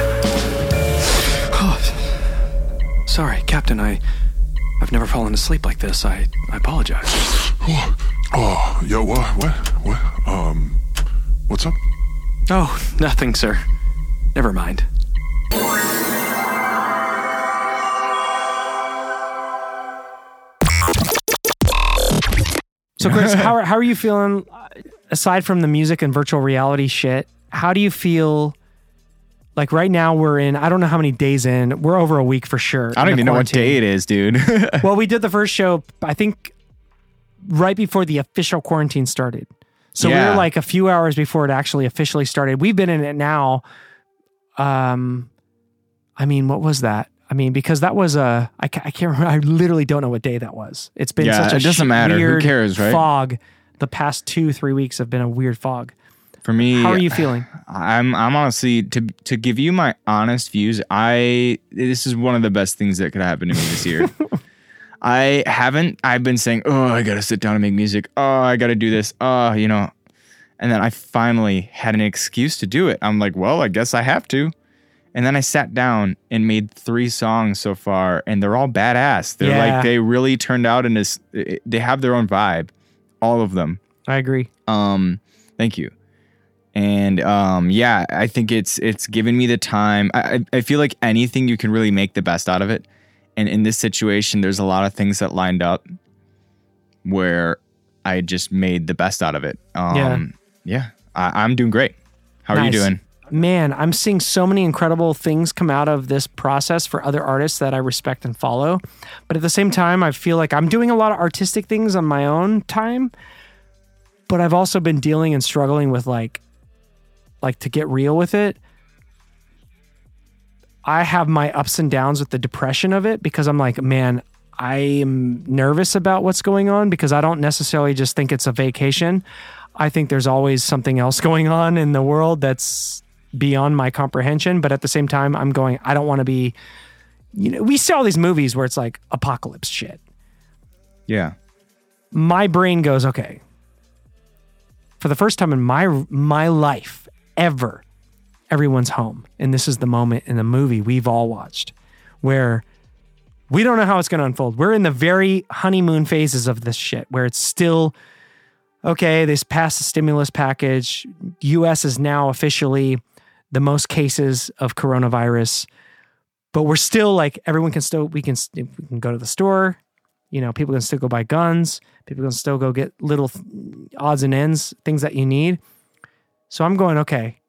Sorry, Captain, I... I've never fallen asleep like this. I, I apologize. Oh, oh, yo, what, what, what, um, what's up? Oh, nothing, sir. Never mind. So, Chris, how are, how are you feeling, aside from the music and virtual reality shit, how do you feel... Like right now we're in, I don't know how many days in, we're over a week for sure. I don't even know what day it is, dude. Well, we did the first show, I think, right before the official quarantine started. So yeah. we were like a few hours before it actually officially started. We've been in it now. Um, I mean, what was that? I mean, because that was a, I can't, I can't remember, I literally don't know what day that was. It's been yeah, such a it doesn't sh- matter. Weird Who cares, right? fog. The past two, three weeks have been a weird fog. For me, how are you feeling? I'm I'm honestly to to give you my honest views. I this is one of the best things that could happen to me this year. I haven't. I've been saying, oh, I gotta sit down and make music. Oh, I gotta do this. Oh, you know, and then I finally had an excuse to do it. I'm like, well, I guess I have to. And then I sat down and made three songs so far, and they're all badass. They're yeah. like they really turned out in this. They have their own vibe, all of them. I agree. Um, thank you. And, um, yeah, I think it's, it's given me the time. I, I feel like anything you can really make the best out of it. And in this situation, there's a lot of things that lined up where I just made the best out of it. Um, yeah, yeah I, I'm doing great. How are nice. you doing? Man, I'm seeing so many incredible things come out of this process for other artists that I respect and follow. But at the same time, I feel like I'm doing a lot of artistic things on my own time, but I've also been dealing and struggling with like, like to get real with it, I have my ups and downs with the depression of it because I'm like, man, I am nervous about what's going on because I don't necessarily just think it's a vacation. I think there's always something else going on in the world that's beyond my comprehension. But at the same time, I'm going, I don't want to be, you know, we see all these movies where it's like apocalypse shit. Yeah. My brain goes, okay, for the first time in my, my life, ever, everyone's home. And this is the moment in the movie we've all watched where we don't know how it's going to unfold. We're in the very honeymoon phases of this shit where it's still, okay, they passed the stimulus package. U S is now officially the most cases of coronavirus, but we're still like, everyone can still, we can, we can go to the store. You know, people can still go buy guns. People can still go get little odds and ends, things that you need. So I'm going, okay,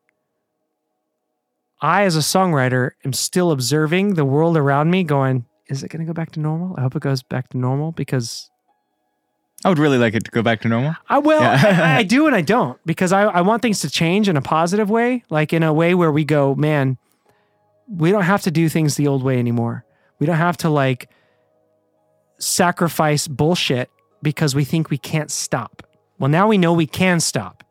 I as a songwriter am still observing the world around me going, is it going to go back to normal? I hope it goes back to normal, because I would really like it to go back to normal. I will. Yeah. I, I do and I don't, because I, I want things to change in a positive way, like in a way where we go, man, we don't have to do things the old way anymore. We don't have to like sacrifice bullshit because we think we can't stop. Well, now we know we can stop.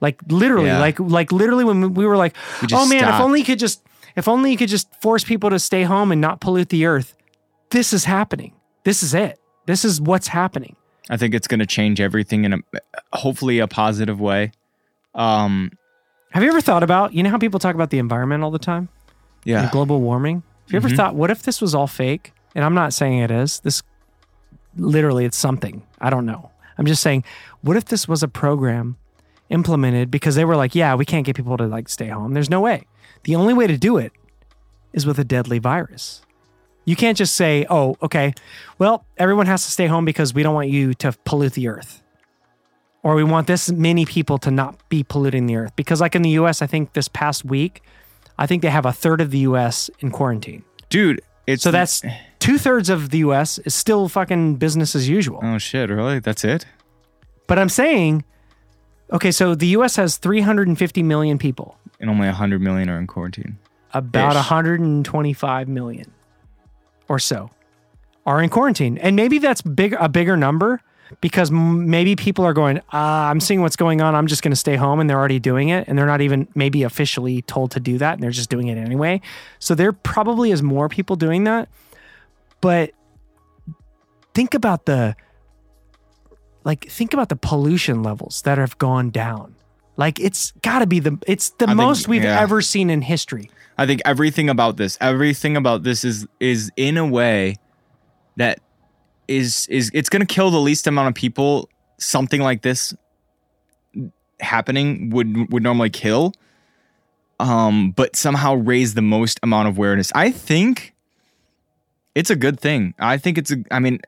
Like literally, yeah. like like literally when we were like, we oh man, stopped. if only you could just if only you could just force people to stay home and not pollute the earth. This is happening. This is it. This is what's happening. I think it's going to change everything in a, hopefully a positive way. Um, have you ever thought about, you know how people talk about the environment all the time? Yeah. And global warming. Have you mm-hmm. ever thought, what if this was all fake? And I'm not saying it is. This, literally, it's something. I don't know. I'm just saying, what if this was a program implemented because they were like, yeah, we can't get people to like stay home. There's no way. The only way to do it is with a deadly virus. You can't just say, oh, okay, well, everyone has to stay home because we don't want you to pollute the earth. Or we want this many people to not be polluting the earth. Because like in the U S, I think this past week, I think they have a third of the U S in quarantine. Dude, it's... So that's two-thirds of the U S is still fucking business as usual. Oh, shit, really? That's it? But I'm saying, okay, so the U S has three hundred fifty million people. And only one hundred million are in quarantine. About Ish. one hundred twenty-five million. Or so are in quarantine, and maybe that's big a bigger number because m- maybe people are going, uh, I'm seeing what's going on, I'm just going to stay home, and they're already doing it, and they're not even maybe officially told to do that, and they're just doing it anyway. So there probably is more people doing that, but think about the like think about the pollution levels that have gone down. Like it's got to be the it's the I most think, we've yeah. ever seen in history. I think everything about this, everything about this is is in a way that is is it's going to kill the least amount of people. Something like this happening would would normally kill, um, but somehow raise the most amount of awareness. I think it's a good thing. I think it's a, I mean,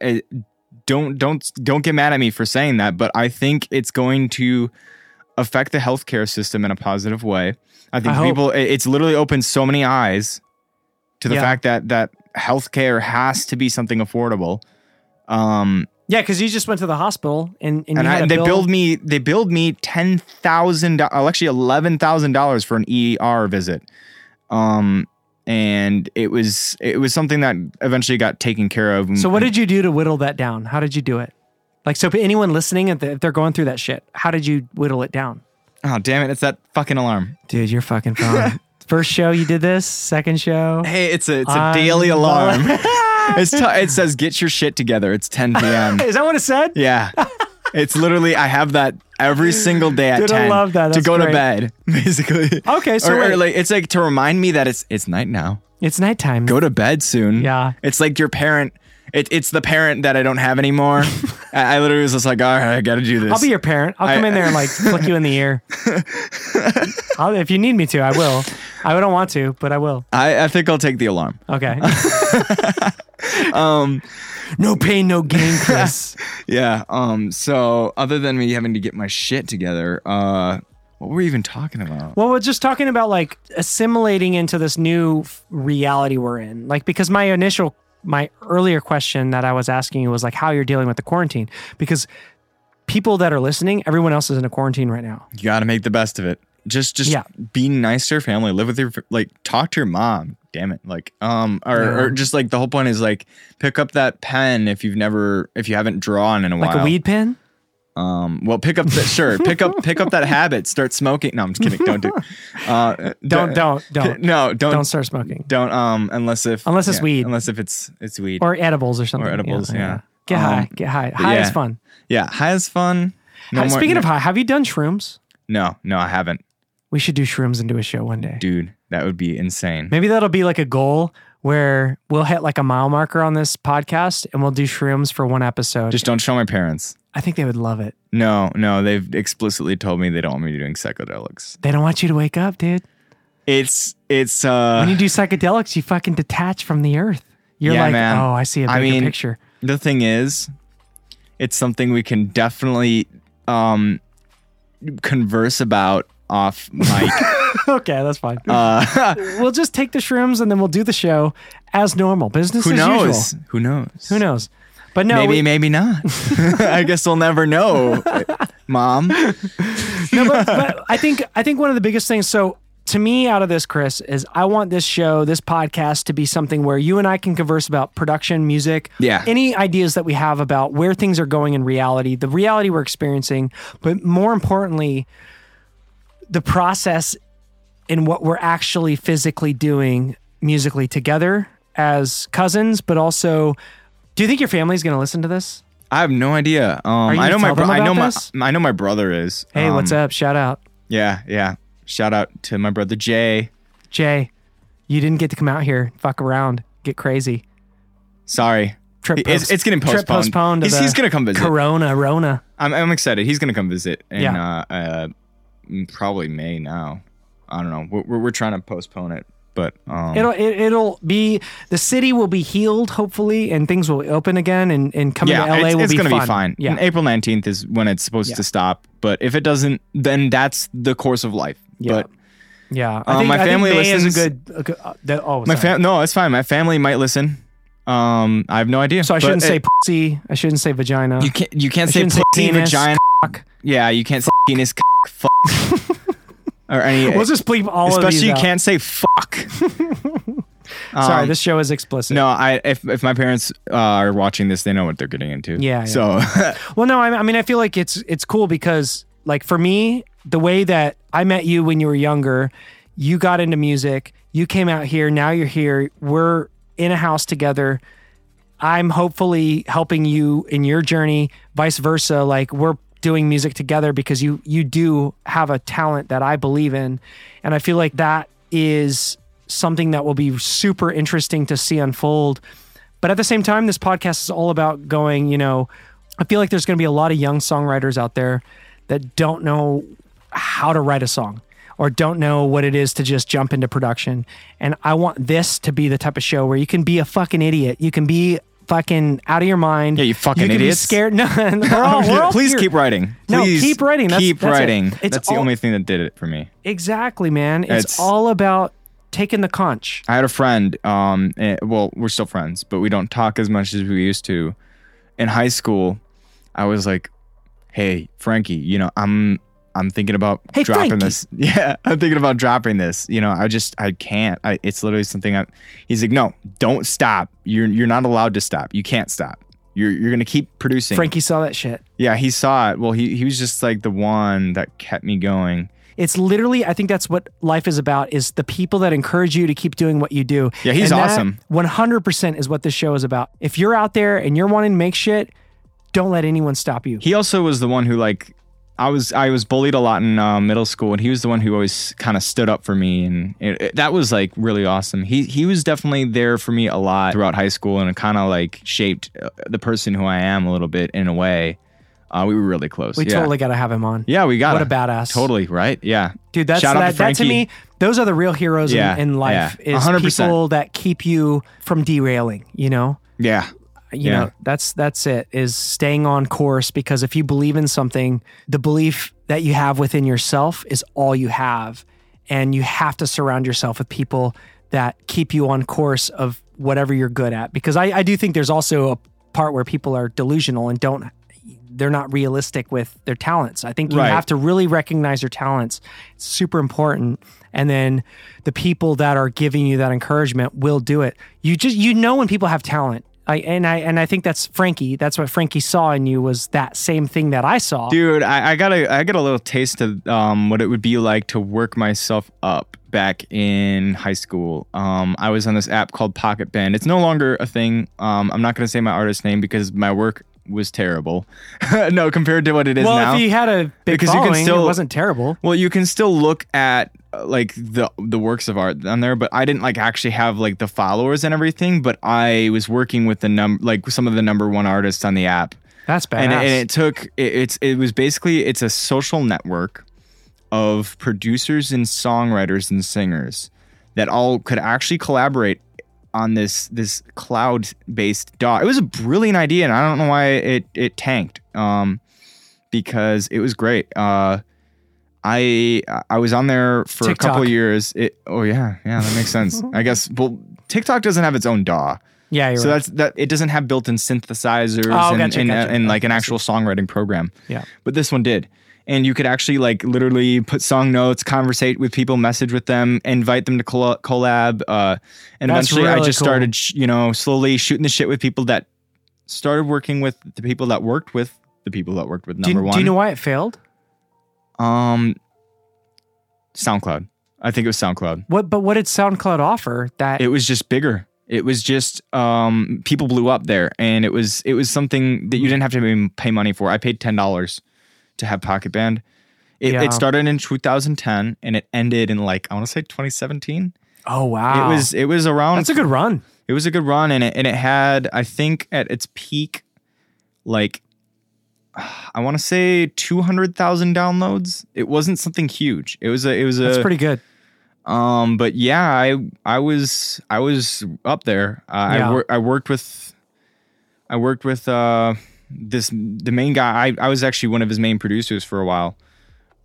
don't don't don't get mad at me for saying that, but I think it's going to affect the healthcare system in a positive way. I think I people, it, it's literally opened so many eyes to the yeah. fact that, that healthcare has to be something affordable. Um, yeah. Cause you just went to the hospital and, and, and you had I, they bill. billed me, they billed me ten thousand dollars, actually eleven thousand dollars for an E R visit. Um, and it was, it was something that eventually got taken care of. So what did you do to whittle that down? How did you do it? Like, so anyone listening, if they're going through that shit, how did you whittle it down? Oh, damn it. It's that fucking alarm. Dude, you're fucking fine. First show you did this, second show. Hey, it's a it's a daily alarm. it's t- It says, get your shit together. It's ten p.m. Is that what it said? Yeah. It's literally, I have that every single day at Dude, ten I love that. That's to go great. to bed, basically. Okay, so or, or like, it's like to remind me that it's it's night now. It's nighttime. Go to bed soon. Yeah. It's like your parent. It, it's the parent that I don't have anymore. I, I literally was just like, all right, I got to do this. I'll be your parent. I'll come I, in there and like flick you in the ear. I'll, if you need me to, I will. I don't want to, but I will. I, I think I'll take the alarm. Okay. um, no pain, no gain, Chris. yeah. Um. So other than me having to get my shit together, uh, what were we even talking about? Well, we're just talking about like assimilating into this new reality we're in. Like, because my initial... my earlier question that I was asking you was like how you're dealing with the quarantine, because people that are listening, everyone else is in a quarantine right now. You got to make the best of it. Just, just yeah. be nice to your family, live with your, like talk to your mom. Damn it. Like, um, or, yeah. or just like the whole point is like, pick up that pen. If you've never, if you haven't drawn in a like while, like a weed pen. Um, well, pick up that, sure. Pick up, pick up that habit, start smoking. No, I'm just kidding. Don't do, uh, don't, don't, don't, no, don't, don't start smoking. Don't, um, unless if, unless yeah, it's weed, unless if it's, it's weed or edibles or something. Or edibles. Yeah. yeah. yeah. Get um, high, get high. High yeah. is fun. Yeah. High is fun. No Speaking more, no. of high, have you done shrooms? No, no, I haven't. We should do shrooms and do a show one day. Dude, that would be insane. Maybe that'll be like a goal where we'll hit like a mile marker on this podcast and we'll do shrooms for one episode. Just don't show my parents. I think they would love it. No, no, they've explicitly told me they don't want me doing psychedelics. They don't want you to wake up, dude. It's, it's, uh... when you do psychedelics, you fucking detach from the earth. You're yeah, like, man. oh, I see a bigger I mean, picture. The thing is, it's something we can definitely um, converse about off mic. Okay, that's fine. Uh, we'll just take the shrooms and then we'll do the show as normal. Business as usual. Who knows? Who knows? Who knows? But no, maybe we, maybe not. I guess we'll never know, Mom. No, but, but I think I think one of the biggest things. So to me, out of this, Chris, is I want this show, this podcast, to be something where you and I can converse about production, music, yeah. any ideas that we have about where things are going in reality, the reality we're experiencing, but more importantly, the process in what we're actually physically doing musically together as cousins, but also. Do you think your family's going to listen to this? I have no idea. Um, I know my bro- I know my I know my brother is. Hey, um, what's up? Shout out. Yeah, yeah. Shout out to my brother Jay. Jay, you didn't get to come out here, fuck around, get crazy. Sorry. Trip post- it's, it's getting postponed. Trip postponed to he's, he's going to come visit. Corona, Rona. I'm I'm excited. He's going to come visit in yeah. uh, uh, probably May now. I don't know. We're we're, we're trying to postpone it. But um, it'll it, it'll be the city will be healed hopefully, and things will open again, and, and coming yeah, to L A it's, will it's be gonna fun. Be fine. Yeah, April nineteenth is when it's supposed yeah. to stop. But if it doesn't, then that's the course of life. Yeah. But yeah, I um, think, my I family think May listens. Is a good. A good uh, that, oh, my fam- no, it's fine. My family might listen. Um, I have no idea. So I shouldn't it, say pussy. I shouldn't say vagina. You can't. You can't I say pussy. Penis, vagina. C- yeah, you can't say penis. C- fuck. Or any, we'll just bleep all of these out. Especially you can't say fuck. Sorry, um, this show is explicit. No, I if if my parents uh, are watching this, they know what they're getting into. Yeah. yeah. So, well, no, I, I mean, I feel like it's it's cool because, like, for me, the way that I met you when you were younger, you got into music, you came out here, now you're here, we're in a house together. I'm hopefully helping you in your journey, vice versa. Like, we're doing music together because you you do have a talent that I believe in. And I feel like that is something that will be super interesting to see unfold. But at the same time, this podcast is all about going, you know, I feel like there's going to be a lot of young songwriters out there that don't know how to write a song or don't know what it is to just jump into production. And I want this to be the type of show where you can be a fucking idiot. You can be fucking out of your mind. Yeah, you fucking you idiots. Be scared. No, we're all, we're all please here. Keep writing. Please no, keep writing. That's, keep that's writing. It. It's that's all, the only thing that did it for me. Exactly, man. It's, it's all about taking the conch. I had a friend. Um, and, well, we're still friends, but we don't talk as much as we used to. In high school, I was like, "Hey, Frankie, you know, I'm, I'm thinking about hey, dropping Frankie. this. Yeah, I'm thinking about dropping this. You know, I just, I can't. I, it's literally something. I." He's like, "No, don't stop. You're, you're not allowed to stop. You can't stop. You're, you're gonna keep producing." Frankie saw that shit. Yeah, he saw it. Well, he, he was just like the one that kept me going. It's literally, I think that's what life is about, is the people that encourage you to keep doing what you do. Yeah, he's and awesome. one hundred percent is what this show is about. If you're out there and you're wanting to make shit, don't let anyone stop you. He also was the one who like. I was I was bullied a lot in uh, middle school, and he was the one who always kind of stood up for me, and it, it, that was like really awesome. He he was definitely there for me a lot throughout high school, and it kind of like shaped the person who I am a little bit in a way. Uh, we were really close. We yeah. totally gotta have him on. Yeah, we got. What a badass! Totally right. Yeah, dude. That's Shout that, out to Frankie. That to me. Those are the real heroes yeah, in, in life. Yeah. Is one hundred percent. People that keep you from derailing. You know. Yeah. You yeah. know, that's that's it, is staying on course, because if you believe in something, the belief that you have within yourself is all you have. And you have to surround yourself with people that keep you on course of whatever you're good at. Because I, I do think there's also a part where people are delusional and don't, they're not realistic with their talents. I think you right. have to really recognize your talents. It's super important. And then the people that are giving you that encouragement will do it. You just, you know, when people have talent. I, and I and I think that's Frankie. That's what Frankie saw in you, was that same thing that I saw. Dude, I, I got a I got a little taste of um, what it would be like to work myself up back in high school. Um, I was on this app called Pocket Band. It's no longer a thing. Um, I'm not going to say my artist name because my work was terrible. No, compared to what it is well, now. Well, if you had a big because following, you can still, it wasn't terrible. Well, you can still look at uh, like the the works of art on there, but I didn't like actually have like the followers and everything, but I was working with the num like some of the number one artists on the app. That's badass. And, and it took it, it's it was basically it's a social network of producers and songwriters and singers that all could actually collaborate on this this cloud-based D A W. It was a brilliant idea, and I don't know why it, it tanked, um, because it was great. Uh, I I was on there for TikTok. a couple of years. It, oh yeah, yeah, that makes sense. I guess. Well, TikTok doesn't have its own D A W. Yeah, you're so right. that's that. It doesn't have built-in synthesizers oh, and, gotcha, and, gotcha. and like an actual songwriting program. Yeah, but this one did, and you could actually like literally put song notes, conversate with people, message with them, invite them to collab. Uh, and that's eventually, really I just cool. started, sh- you know, slowly shooting the shit with people that started working with the people that worked with the people that worked with number do, one. Do you know why it failed? Um, SoundCloud. I think it was SoundCloud. What? But what did SoundCloud offer? That it was just bigger. It was just um, people blew up there, and it was it was something that you didn't have to pay money for. I paid ten dollars to have Pocket Band. It, yeah. it started in two thousand ten, and it ended in like I want to say twenty seventeen. Oh wow! It was it was around. That's a good run. It was a good run, and it and it had I think at its peak, like I want to say two hundred thousand downloads. It wasn't something huge. It was a it was a. That's pretty good. Um, but yeah, I, I was, I was up there. Uh, yeah. I, wor- I worked with, I worked with, uh, this, the main guy, I, I was actually one of his main producers for a while.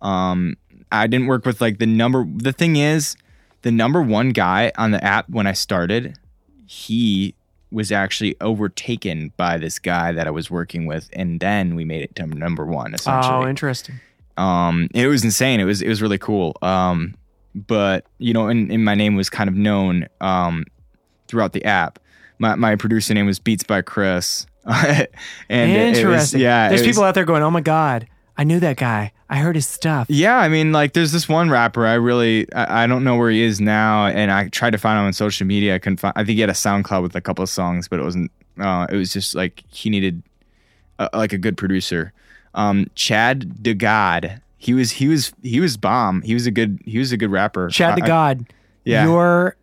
Um, I didn't work with like the number, the thing is the number one guy on the app when I started, he was actually overtaken by this guy that I was working with. And then we made it to number one, essentially. Oh, interesting. Um, it was insane. It was, it was really cool. Um, But, you know, and, and my name was kind of known um, throughout the app. My my producer name was Beats by Chris. and Interesting. It, it was, yeah, there's people was, out there going, oh, my God, I knew that guy. I heard his stuff. Yeah, I mean, like, there's this one rapper. I really, I, I don't know where he is now. And I tried to find him on social media. I couldn't find, I think he had a SoundCloud with a couple of songs, but it wasn't, uh, it was just like he needed, a, like, a good producer. Um, Chad Degod. He was he was he was bomb. He was a good he was a good rapper. Chad Degod. Yeah. Your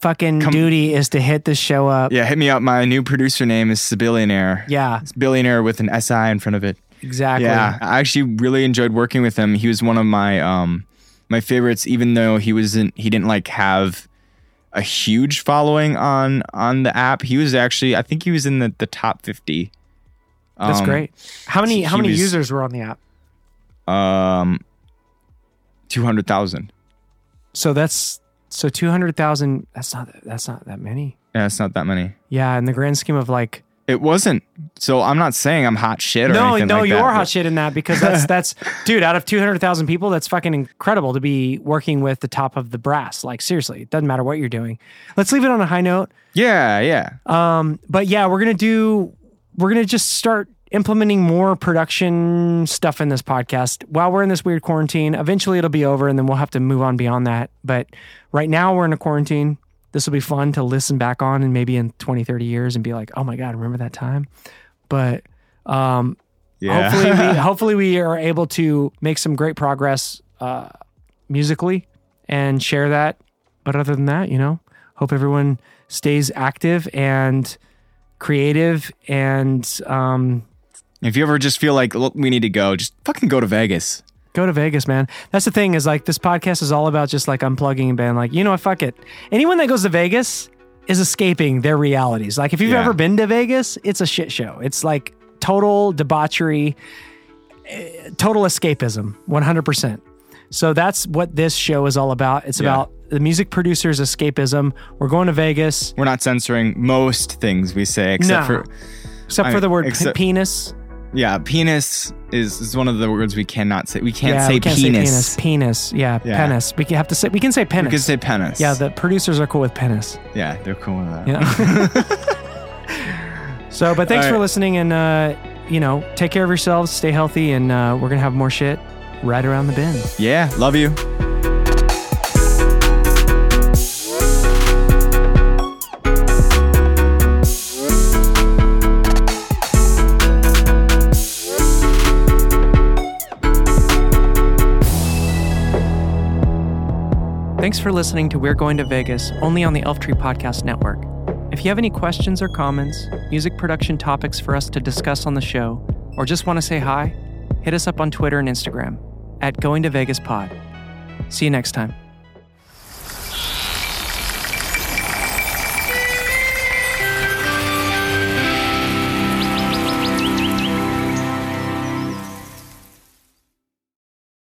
fucking Come, duty is to hit this show up. Yeah, hit me up. My new producer name is Sibillionaire. Yeah. It's billionaire with an S I in front of it. Exactly. Yeah. I actually really enjoyed working with him. He was one of my um my favorites, even though he wasn't he didn't like have a huge following on on the app. He was actually I think he was in the, the top fifty. That's um, great. How many how many was, users were on the app? Um, two hundred thousand. So that's, so two hundred thousand, that's not, that's not that many. Yeah, it's not that many. Yeah, in the grand scheme of like... It wasn't. So I'm not saying I'm hot shit or no, anything no, like that. No, no, you are hot shit in that because that's, that's dude, out of two hundred thousand people, that's fucking incredible to be working with the top of the brass. Like, seriously, it doesn't matter what you're doing. Let's leave it on a high note. Yeah, yeah. Um, but yeah, we're going to do, we're going to just start implementing more production stuff in this podcast while we're in this weird quarantine. Eventually it'll be over and then we'll have to move on beyond that. But right now we're in a quarantine. This will be fun to listen back on and maybe in twenty, thirty years and be like, oh my God, remember that time? But um, yeah. hopefully, we, hopefully we are able to make some great progress uh, musically and share that. But other than that, you know, hope everyone stays active and creative and, um, if you ever just feel like, look, we need to go, just fucking go to Vegas. Go to Vegas, man. That's the thing is like this podcast is all about just like unplugging and being like, you know what, fuck it. Anyone that goes to Vegas is escaping their realities. Like if you've yeah. ever been to Vegas, it's a shit show. It's like total debauchery, total escapism, one hundred percent. So that's what this show is all about. It's yeah. about the music producer's escapism. We're going to Vegas. We're not censoring most things we say except no. for... Except I for the word except- p- penis. Yeah, penis is, is one of the words we cannot say. We can't, yeah, say, we can't penis. say penis. Penis, yeah, yeah, penis. We have to say. We can say penis. We can say penis. Yeah, the producers are cool with penis. Yeah, they're cool with that. Yeah. So, but thanks right. for listening, and uh, you know, take care of yourselves, stay healthy, and uh, we're gonna have more shit right around the bend. Yeah, love you. Thanks for listening to We're Going to Vegas, only on the Elf Tree Podcast Network. If you have any questions or comments, music production topics for us to discuss on the show, or just want to say hi, hit us up on Twitter and Instagram at Going to Vegas Pod. See you next time.